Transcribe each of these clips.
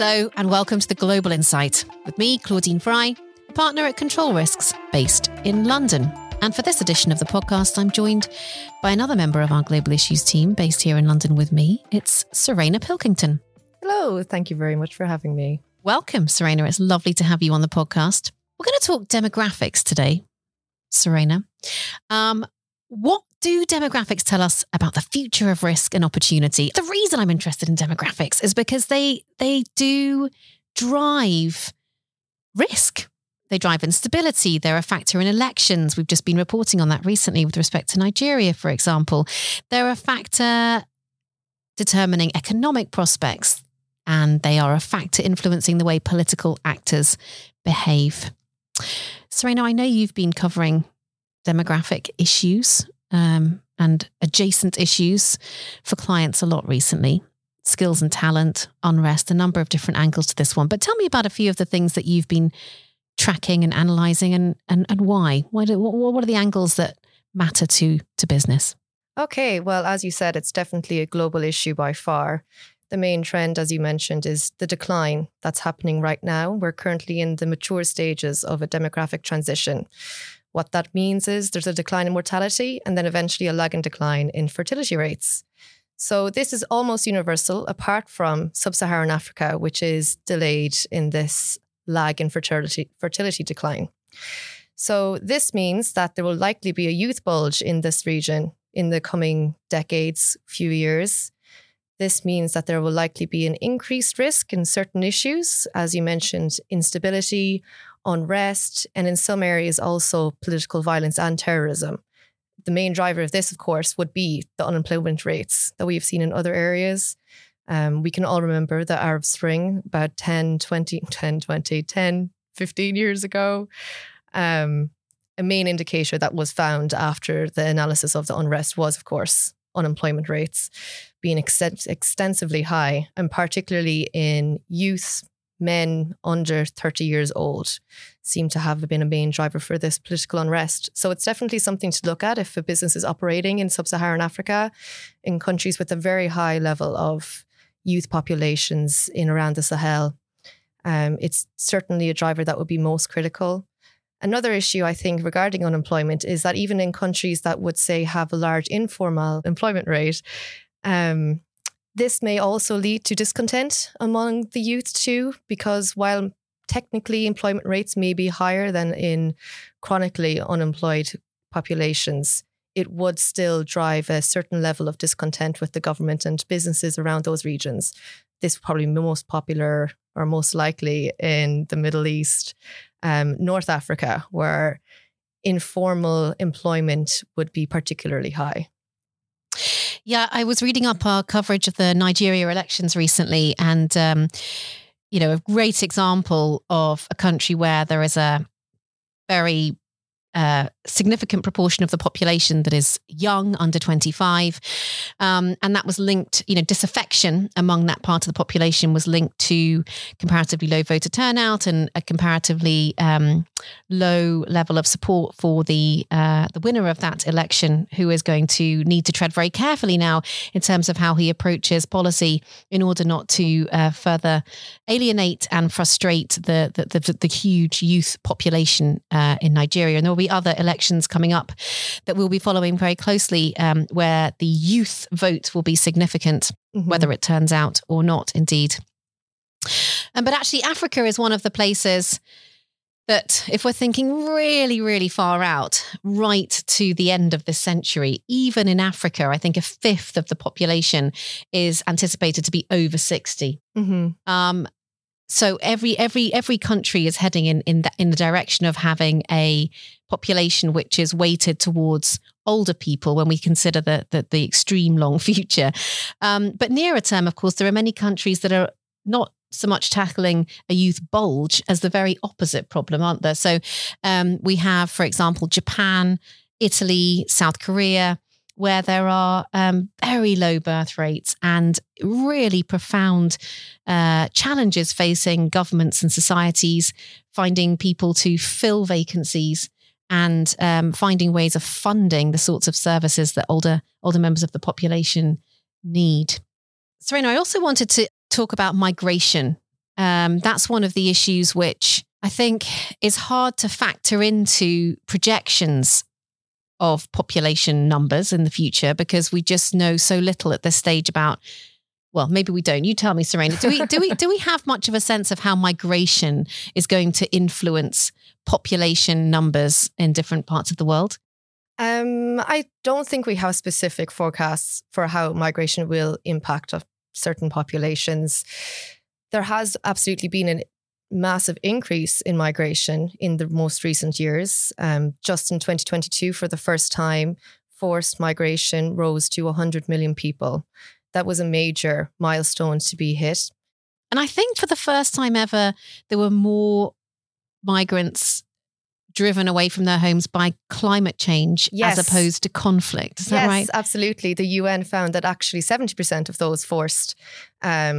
Hello and welcome to the Global Insight with me, Claudine Fry, a partner at Control Risks based in London. And for this edition of the podcast, I'm joined by another member of our Global Issues team based here in London with me. It's Serena Pilkington. Hello, thank you very much for having me. Welcome, Serena. It's lovely to have you on the podcast. We're going to talk demographics today, Serena. What do demographics tell us about the future of risk and opportunity? The reason I'm interested in demographics is because they do drive risk. They drive instability. They're a factor in elections. We've just been reporting on that recently with respect to Nigeria, for example. They're a factor determining economic prospects, and they are a factor influencing the way political actors behave. Serena, I know you've been covering demographic issues and adjacent issues for clients a lot recently. Skills and talent, unrest, a number of different angles to this one. But tell me about a few of the things that you've been tracking and analysing and why? What are the angles that matter to business? Okay, well, as you said, it's definitely a global issue by far. The main trend, as you mentioned, is the decline that's happening right now. We're currently in the mature stages of a demographic transition. What that means is there's a decline in mortality and then eventually a lagging decline in fertility rates. So this is almost universal, apart from sub-Saharan Africa, which is delayed in this lag in fertility decline. So this means that there will likely be a youth bulge in this region in the coming decades, few years. This means that there will likely be an increased risk in certain issues, as you mentioned, instability, unrest, and in some areas also political violence and terrorism. The main driver of this, of course, would be the unemployment rates that we've seen in other areas. We can all remember the Arab Spring about 10, 15 years ago. A main indicator that was found after the analysis of the unrest was, of course, unemployment rates being extensively high, and particularly in youth, men under 30 years old seem to have been a main driver for this political unrest. So it's definitely something to look at if a business is operating in sub-Saharan Africa, in countries with a very high level of youth populations in around the Sahel. It's certainly a driver that would be most critical. Another issue, I think, regarding unemployment is that even in countries that would say have a large informal employment rate, this may also lead to discontent among the youth too, because while technically employment rates may be higher than in chronically unemployed populations, it would still drive a certain level of discontent with the government and businesses around those regions. This is probably most popular or most likely in the Middle East, North Africa, where informal employment would be particularly high. Yeah, I was reading up our coverage of the Nigeria elections recently, and, a great example of a country where there is a very significant proportion of the population that is young, under 25. And that was linked, disaffection among that part of the population was linked to comparatively low voter turnout and a comparatively low level of support for the winner of that election, who is going to need to tread very carefully now in terms of how he approaches policy in order not to further alienate and frustrate the huge youth population in Nigeria. And there be other elections coming up that we'll be following very closely, where the youth vote will be significant, whether it turns out or not indeed. But actually Africa is one of the places that, if we're thinking really, really far out, right to the end of this century, even in Africa, I think 1/5 of the population is anticipated to be over 60. So every country is heading in the direction of having a population which is weighted towards older people when we consider the extreme long future. But nearer term, of course, there are many countries that are not so much tackling a youth bulge as the very opposite problem, aren't there? So we have, for example, Japan, Italy, South Korea, where there are very low birth rates and really profound challenges facing governments and societies, finding people to fill vacancies and finding ways of funding the sorts of services that older members of the population need. Serena, I also wanted to talk about migration That's one of the issues which I think is hard to factor into projections of population numbers in the future, because we just know so little at this stage about, well, maybe we don't. You tell me, Serena, do we have much of a sense of how migration is going to influence population numbers in different parts of the world? I don't think we have specific forecasts for how migration will impact certain populations. There has absolutely been a massive increase in migration in the most recent years. Just in 2022, for the first time, forced migration rose to 100 million people. That was a major milestone to be hit. And I think for the first time ever, there were more migrants driven away from their homes by climate change, yes, as opposed to conflict. Is that right? Yes, absolutely. The UN found that actually 70% of those forced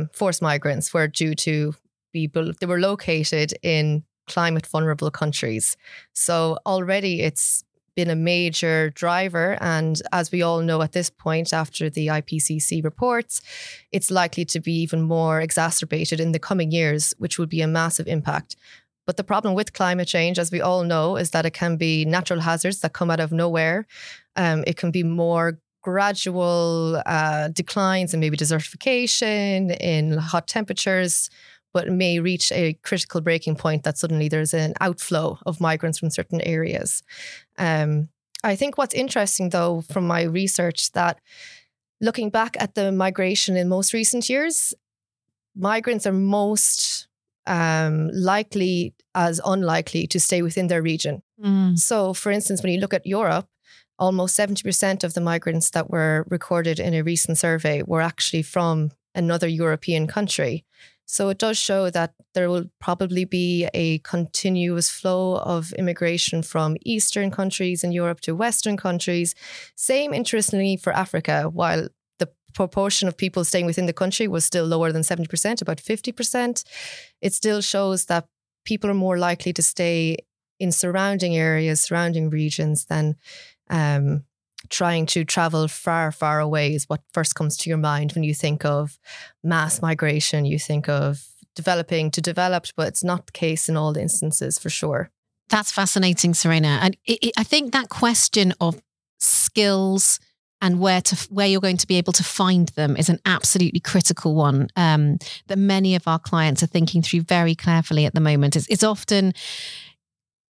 migrants were due to people. They were located in climate vulnerable countries. So already it's been a major driver. And as we all know at this point, after the IPCC reports, it's likely to be even more exacerbated in the coming years, which would be a massive impact. But the problem with climate change, as we all know, is that it can be natural hazards that come out of nowhere. It can be more gradual declines and maybe desertification in hot temperatures, but it may reach a critical breaking point that suddenly there's an outflow of migrants from certain areas. I think what's interesting, though, from my research, that looking back at the migration in most recent years, migrants are most likely as unlikely to stay within their region. So, for instance, when you look at Europe, almost 70% of the migrants that were recorded in a recent survey were actually from another European country. So it does show that there will probably be a continuous flow of immigration from Eastern countries in Europe to Western countries. Same, interestingly, for Africa. While the proportion of people staying within the country was still lower than 70%, about 50%, it still shows that people are more likely to stay in surrounding areas, surrounding regions, than trying to travel far, far away is what first comes to your mind when you think of mass migration. You think of developing to developed, but it's not the case in all the instances, for sure. That's fascinating, Serena. And I think that question of skills and where you're going to be able to find them is an absolutely critical one that many of our clients are thinking through very carefully at the moment. It's often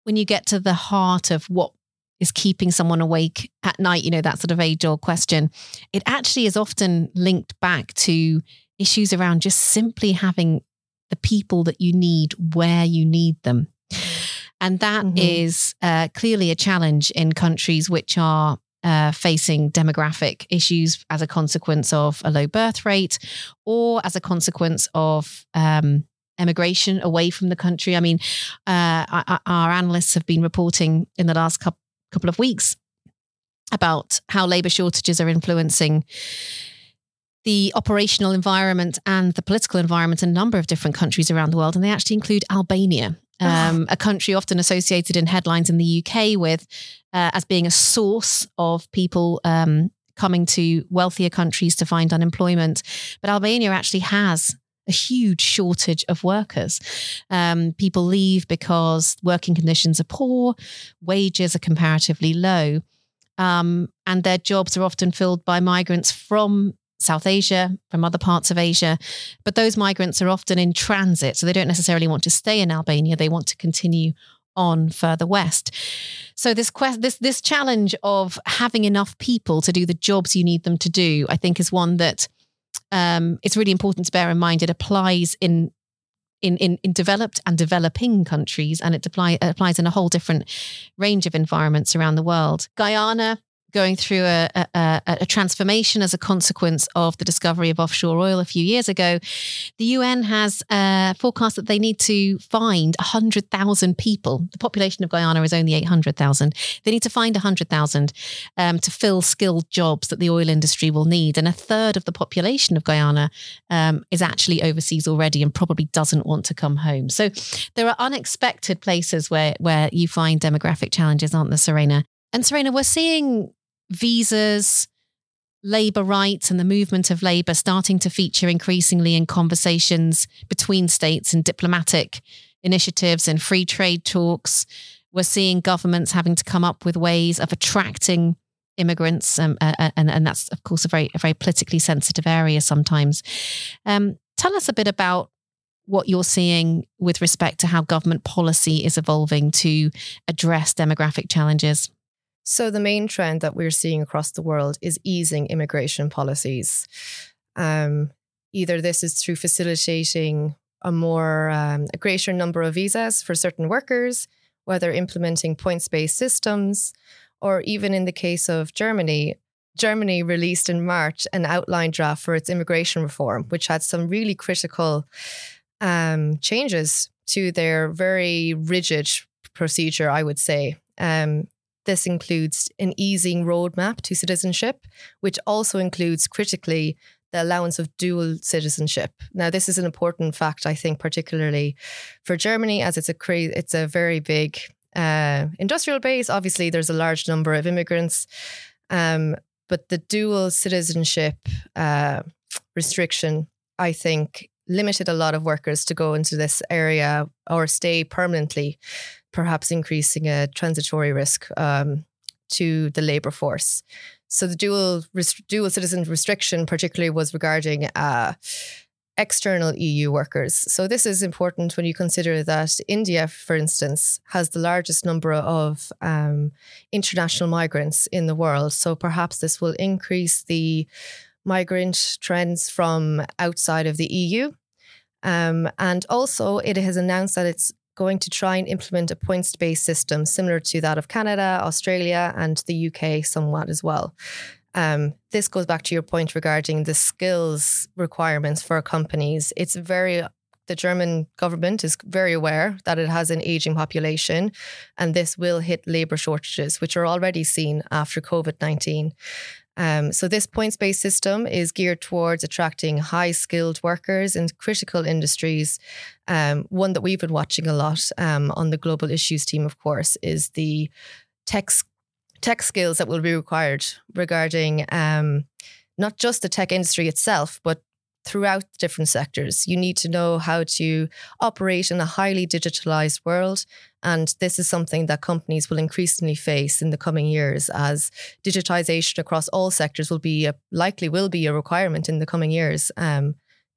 when you get to the heart of what is keeping someone awake at night, you know, that sort of age-old question, it actually is often linked back to issues around just simply having the people that you need where you need them. And that is clearly a challenge in countries which are facing demographic issues as a consequence of a low birth rate or as a consequence of emigration away from the country. I mean, our analysts have been reporting in the last couple of weeks about how labour shortages are influencing the operational environment and the political environment in a number of different countries around the world. And they actually include Albania, a country often associated in headlines in the UK with as being a source of people coming to wealthier countries to find unemployment. But Albania actually has a huge shortage of workers. People leave because working conditions are poor, wages are comparatively low, and their jobs are often filled by migrants from South Asia, from other parts of Asia. But those migrants are often in transit, so they don't necessarily want to stay in Albania. They want to continue on further west. So this challenge of having enough people to do the jobs you need them to do, I think, is one that it's really important to bear in mind. It applies in developed and developing countries, and it applies in a whole different range of environments around the world. Guyana going through a transformation as a consequence of the discovery of offshore oil a few years ago. The UN has forecast that they need to find 100,000 people. The population of Guyana is only 800,000. They need to find 100,000 to fill skilled jobs that the oil industry will need. And a third of the population of Guyana is actually overseas already and probably doesn't want to come home. So there are unexpected places where you find demographic challenges, aren't there, Serena? And Serena, we're seeing visas, labour rights and the movement of labour starting to feature increasingly in conversations between states and diplomatic initiatives and free trade talks. We're seeing governments having to come up with ways of attracting immigrants, and that's, of course, a very politically sensitive area sometimes. Tell us a bit about what you're seeing with respect to how government policy is evolving to address demographic challenges. So the main trend that we're seeing across the world is easing immigration policies. Either this is through facilitating a greater number of visas for certain workers, whether implementing points-based systems, or even in the case of Germany released in March an outline draft for its immigration reform, which had some really critical changes to their very rigid procedure, I would say. This includes an easing roadmap to citizenship, which also includes, critically, the allowance of dual citizenship. Now, this is an important fact, I think, particularly for Germany, as it's a very big industrial base. Obviously, there's a large number of immigrants, but the dual citizenship restriction, I think, limited a lot of workers to go into this area or stay permanently, perhaps increasing a transitory risk to the labour force. So the dual citizen restriction particularly was regarding external EU workers. So this is important when you consider that India, for instance, has the largest number of international migrants in the world. So perhaps this will increase the migrant trends from outside of the EU. And also it has announced that it's going to try and implement a points-based system similar to that of Canada, Australia, and the UK somewhat as well. This goes back to your point regarding the skills requirements for companies. The German government is very aware that it has an aging population, and this will hit labour shortages, which are already seen after COVID-19. So this points-based system is geared towards attracting high-skilled workers in critical industries. One that we've been watching a lot on the Global Issues team, of course, is the tech skills that will be required regarding not just the tech industry itself, but throughout different sectors. You need to know how to operate in a highly digitalized world. And this is something that companies will increasingly face in the coming years, as digitization across all sectors will be a requirement in the coming years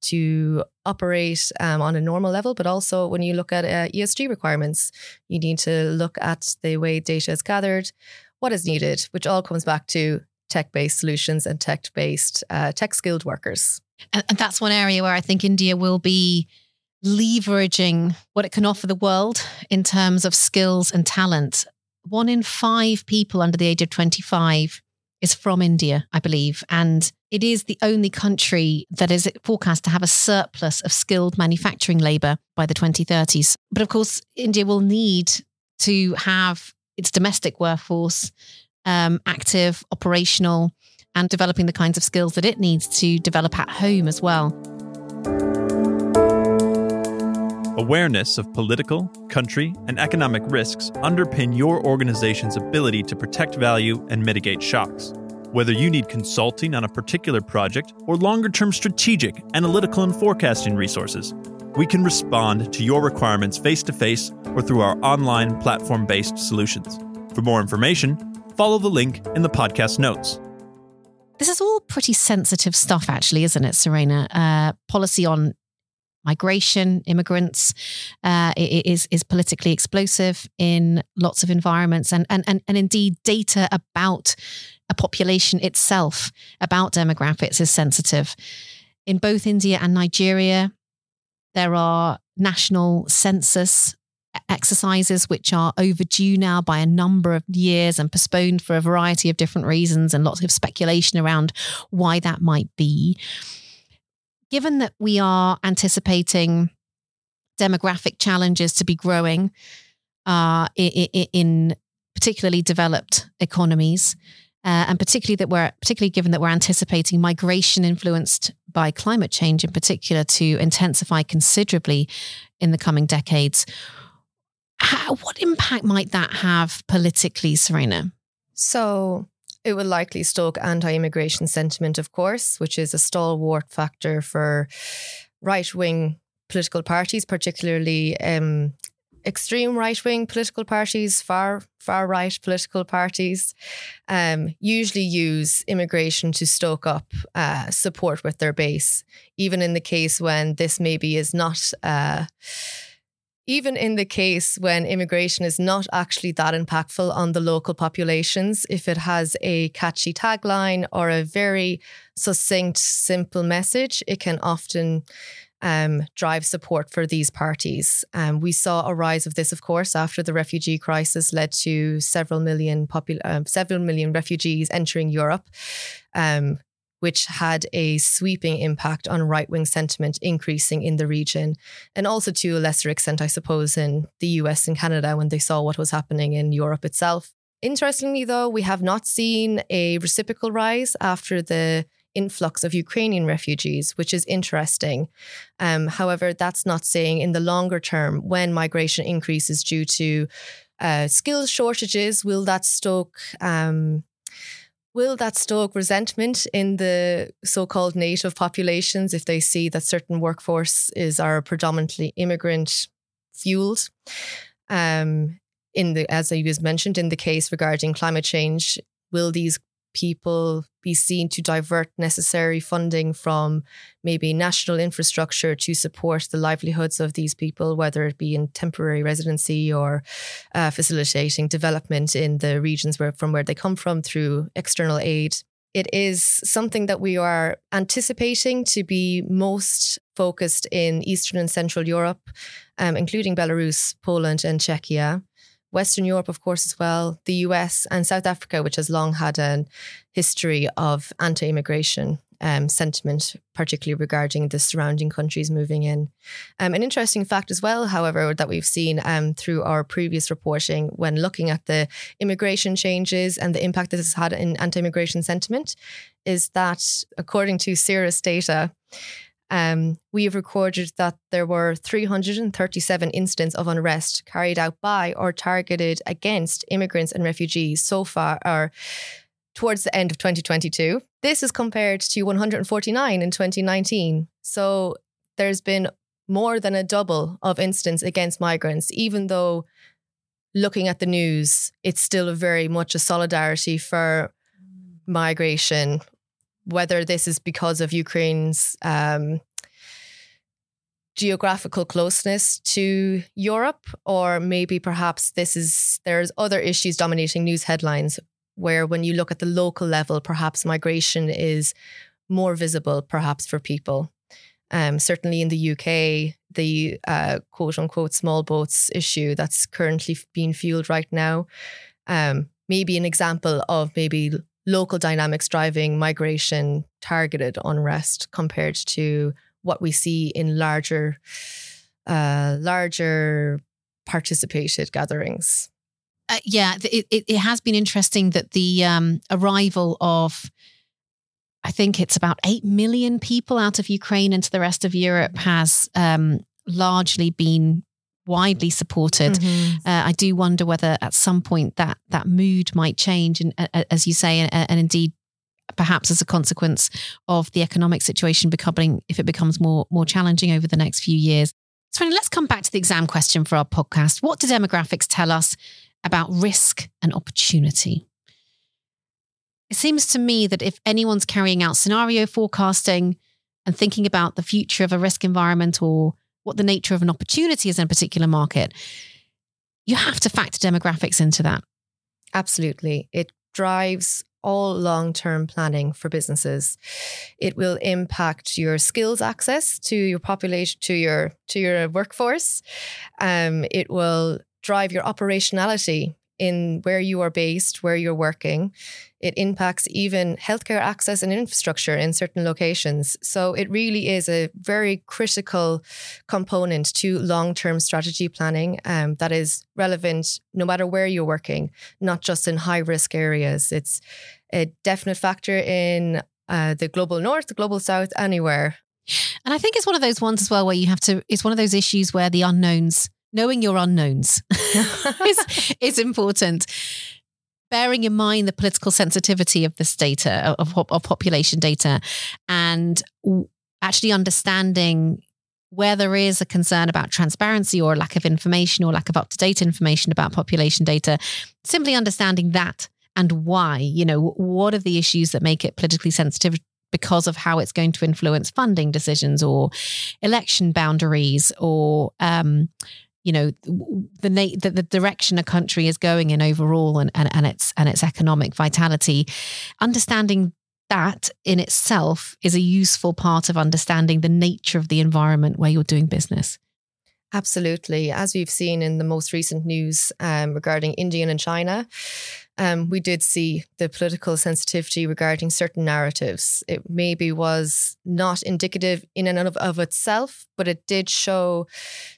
to operate on a normal level. But also when you look at ESG requirements, you need to look at the way data is gathered, what is needed, which all comes back to tech-based solutions and tech-skilled workers. And that's one area where I think India will be leveraging what it can offer the world in terms of skills and talent. 1 in 5 people under the age of 25 is from India, I believe. And it is the only country that is forecast to have a surplus of skilled manufacturing labour by the 2030s. But of course, India will need to have its domestic workforce active, operational, and developing the kinds of skills that it needs to develop at home as well. Awareness of political, country, and economic risks underpin your organization's ability to protect value and mitigate shocks. Whether you need consulting on a particular project or longer-term strategic, analytical, and forecasting resources, we can respond to your requirements face-to-face or through our online platform-based solutions. For more information, follow the link in the podcast notes. This is all pretty sensitive stuff, actually, isn't it, Serena? Policy on migration, immigrants, is politically explosive in lots of environments, and indeed data about a population itself, about demographics, is sensitive. In both India and Nigeria, there are national census exercises which are overdue now by a number of years and postponed for a variety of different reasons, and lots of speculation around why that might be. Given that we are anticipating demographic challenges to be growing in particularly developed economies, and particularly given that we're anticipating migration influenced by climate change in particular to intensify considerably in the coming decades, what impact might that have politically, Serena? So It will likely stoke anti-immigration sentiment, of course, which is a stalwart factor for right-wing political parties, particularly extreme right-wing political parties, far right political parties, usually use immigration to stoke up support with their base, even in the case when immigration is not actually that impactful on the local populations. If it has a catchy tagline or a very succinct, simple message, it can often drive support for these parties. We saw a rise of this, of course, after the refugee crisis led to several million refugees entering Europe, which had a sweeping impact on right-wing sentiment increasing in the region, and also to a lesser extent, I suppose, in the US and Canada when they saw what was happening in Europe itself. Interestingly, though, we have not seen a reciprocal rise after the influx of Ukrainian refugees, which is interesting. However, that's not saying in the longer term, when migration increases due to skills shortages, will that stoke resentment in the so-called native populations if they see that certain workforces are predominantly immigrant-fueled? As I was mentioned, in the case regarding climate change, will these people be seen to divert necessary funding from maybe national infrastructure to support the livelihoods of these people, whether it be in temporary residency or facilitating development in the regions from where they come from through external aid? It is something that we are anticipating to be most focused in Eastern and Central Europe, including Belarus, Poland and Czechia. Western Europe, of course, as well, the US and South Africa, which has long had a history of anti-immigration sentiment, particularly regarding the surrounding countries moving in. An interesting fact as well, however, that we've seen through our previous reporting when looking at the immigration changes and the impact this has had in anti-immigration sentiment is that, according to Cirrus data, we have recorded that there were 337 incidents of unrest carried out by or targeted against immigrants and refugees so far, or towards the end of 2022. This is compared to 149 in 2019. So there's been more than a double of incidents against migrants, even though looking at the news, it's still very much a solidarity for migration, whether this is because of Ukraine's geographical closeness to Europe, or maybe perhaps there's other issues dominating news headlines where when you look at the local level, perhaps migration is more visible perhaps for people. Certainly in the UK, the quote unquote small boats issue that's currently being fueled right now, maybe an example of maybe local dynamics driving migration targeted unrest compared to what we see in larger participated gatherings. It has been interesting that the arrival of, I think it's about 8 million people out of Ukraine into the rest of Europe has largely been widely supported. Mm-hmm. I do wonder whether at some point that mood might change, and as you say, and indeed perhaps as a consequence of the economic situation if it becomes more challenging over the next few years. So let's come back to the exam question for our podcast. What do demographics tell us about risk and opportunity? It seems to me that if anyone's carrying out scenario forecasting and thinking about the future of a risk environment or what the nature of an opportunity is in a particular market, you have to factor demographics into that. Absolutely. It drives all long-term planning for businesses. It will impact your skills access to your population, to your workforce. It will drive your operationality in where you are based, where you're working. It impacts even healthcare access and infrastructure in certain locations. So it really is a very critical component to long-term strategy planning that is relevant no matter where you're working, not just in high-risk areas. It's a definite factor in the global north, the global south, anywhere. And I think it's one of those ones as well where it's one of those issues where the unknowns, knowing your unknowns is important. bearing in mind the political sensitivity of this data, of population data, and actually understanding where there is a concern about transparency or lack of information or lack of up-to-date information about population data, simply understanding that and why, you know, what are the issues that make it politically sensitive because of how it's going to influence funding decisions or election boundaries or, you know, the direction a country is going in overall and its economic vitality. Understanding that in itself is a useful part of understanding the nature of the environment where you're doing business. Absolutely. As we've seen in the most recent news regarding India and China, we did see the political sensitivity regarding certain narratives. It maybe was not indicative in and of itself, but it did show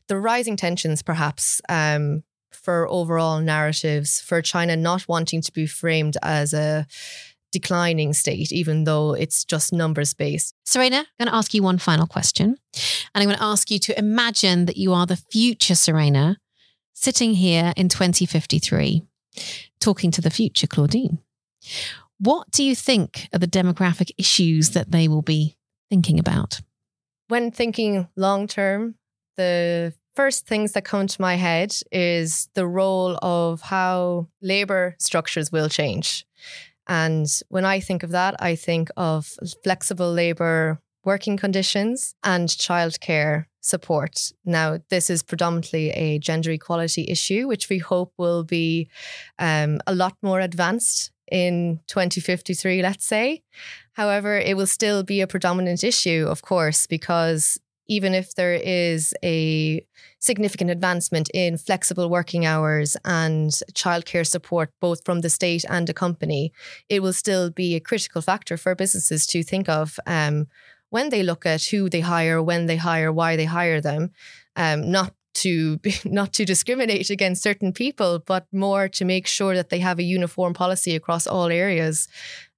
the rising tensions, perhaps, for overall narratives, for China not wanting to be framed as a declining state, even though it's just numbers based. Serena, I'm going to ask you one final question. And I'm going to ask you to imagine that you are the future Serena sitting here in 2053, talking to the future Claudine. What do you think are the demographic issues that they will be thinking about? When thinking long term, the first things that come to my head is the role of how labour structures will change. And when I think of that, I think of flexible labour, working conditions and childcare support. Now, this is predominantly a gender equality issue, which we hope will be a lot more advanced in 2053, let's say. However, it will still be a predominant issue, of course, because even if there is a significant advancement in flexible working hours and childcare support, both from the state and a company, it will still be a critical factor for businesses to think of when they look at who they hire, when they hire, why they hire them, not to discriminate against certain people, but more to make sure that they have a uniform policy across all areas,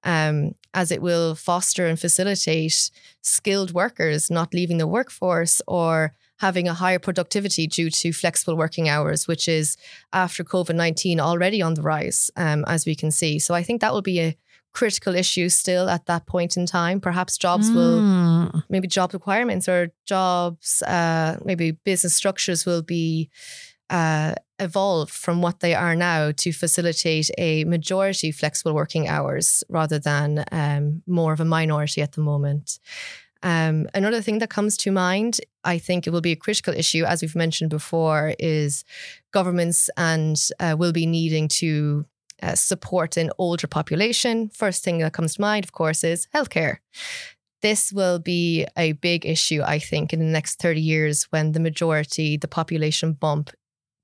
as it will foster and facilitate skilled workers not leaving the workforce or having a higher productivity due to flexible working hours, which is after COVID-19 already on the rise, as we can see. So I think that will be a critical issue still at that point in time. Perhaps jobs will, maybe job requirements or jobs, maybe business structures will be evolved from what they are now to facilitate a majority flexible working hours rather than more of a minority at the moment. Another thing that comes to mind, I think it will be a critical issue, as we've mentioned before, is governments and will be needing to support an older population. First thing that comes to mind, of course, is healthcare. This will be a big issue, I think, in the next 30 years when the majority, the population bump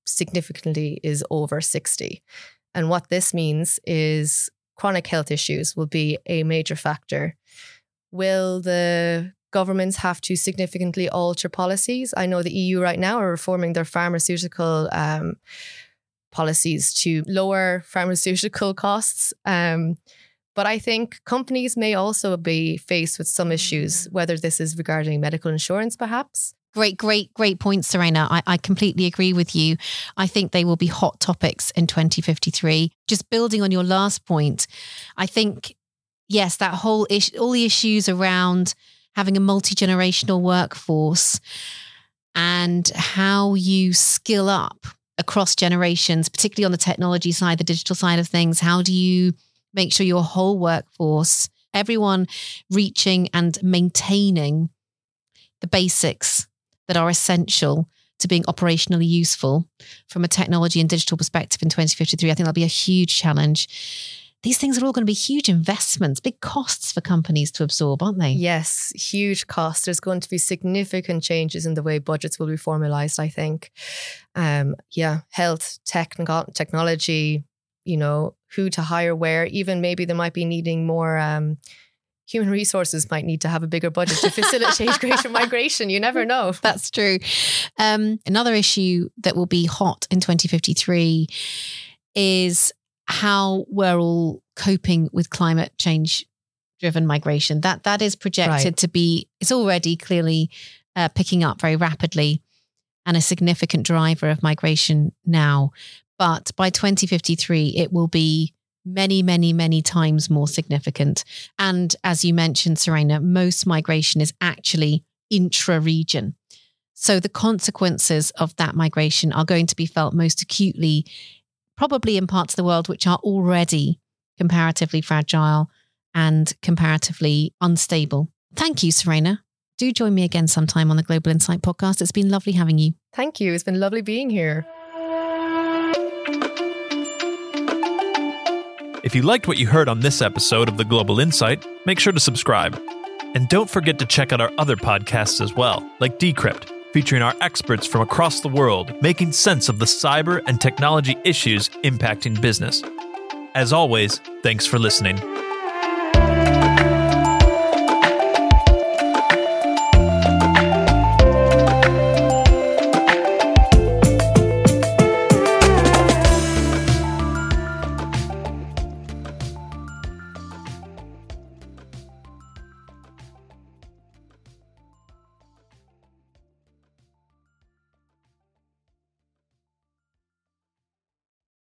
significantly is over 60. And what this means is chronic health issues will be a major factor. Will the governments have to significantly alter policies? I know the EU right now are reforming their pharmaceutical policies to lower pharmaceutical costs. But I think companies may also be faced with some issues, whether this is regarding medical insurance, perhaps. Great point, Serena. I completely agree with you. I think they will be hot topics in 2053. Just building on your last point, I think, yes, that whole issue, all the issues around having a multi-generational workforce and how you skill up across generations, particularly on the technology side, the digital side of things. How do you make sure your whole workforce, everyone reaching and maintaining the basics that are essential to being operationally useful from a technology and digital perspective in 2053? I think that'll be a huge challenge. These things are all going to be huge investments, big costs for companies to absorb, aren't they? Yes, huge costs. There's going to be significant changes in the way budgets will be formalised, I think. Health, technology, you know, who to hire where. Even maybe they might be needing more... human resources might need to have a bigger budget to facilitate greater migration. You never know. That's true. Another issue that will be hot in 2053 is how we're all coping with climate change-driven migration. That is projected to be, it's already clearly picking up very rapidly and a significant driver of migration now. But by 2053, it will be many, many, many times more significant. And as you mentioned, Serena, most migration is actually intra-region. So the consequences of that migration are going to be felt most acutely, probably in parts of the world which are already comparatively fragile and comparatively unstable. Thank you, Serena. Do join me again sometime on the Global Insight podcast. It's been lovely having you. Thank you. It's been lovely being here. If you liked what you heard on this episode of the Global Insight, make sure to subscribe. And don't forget to check out our other podcasts as well, like Decrypt, featuring our experts from across the world, making sense of the cyber and technology issues impacting business. As always, thanks for listening.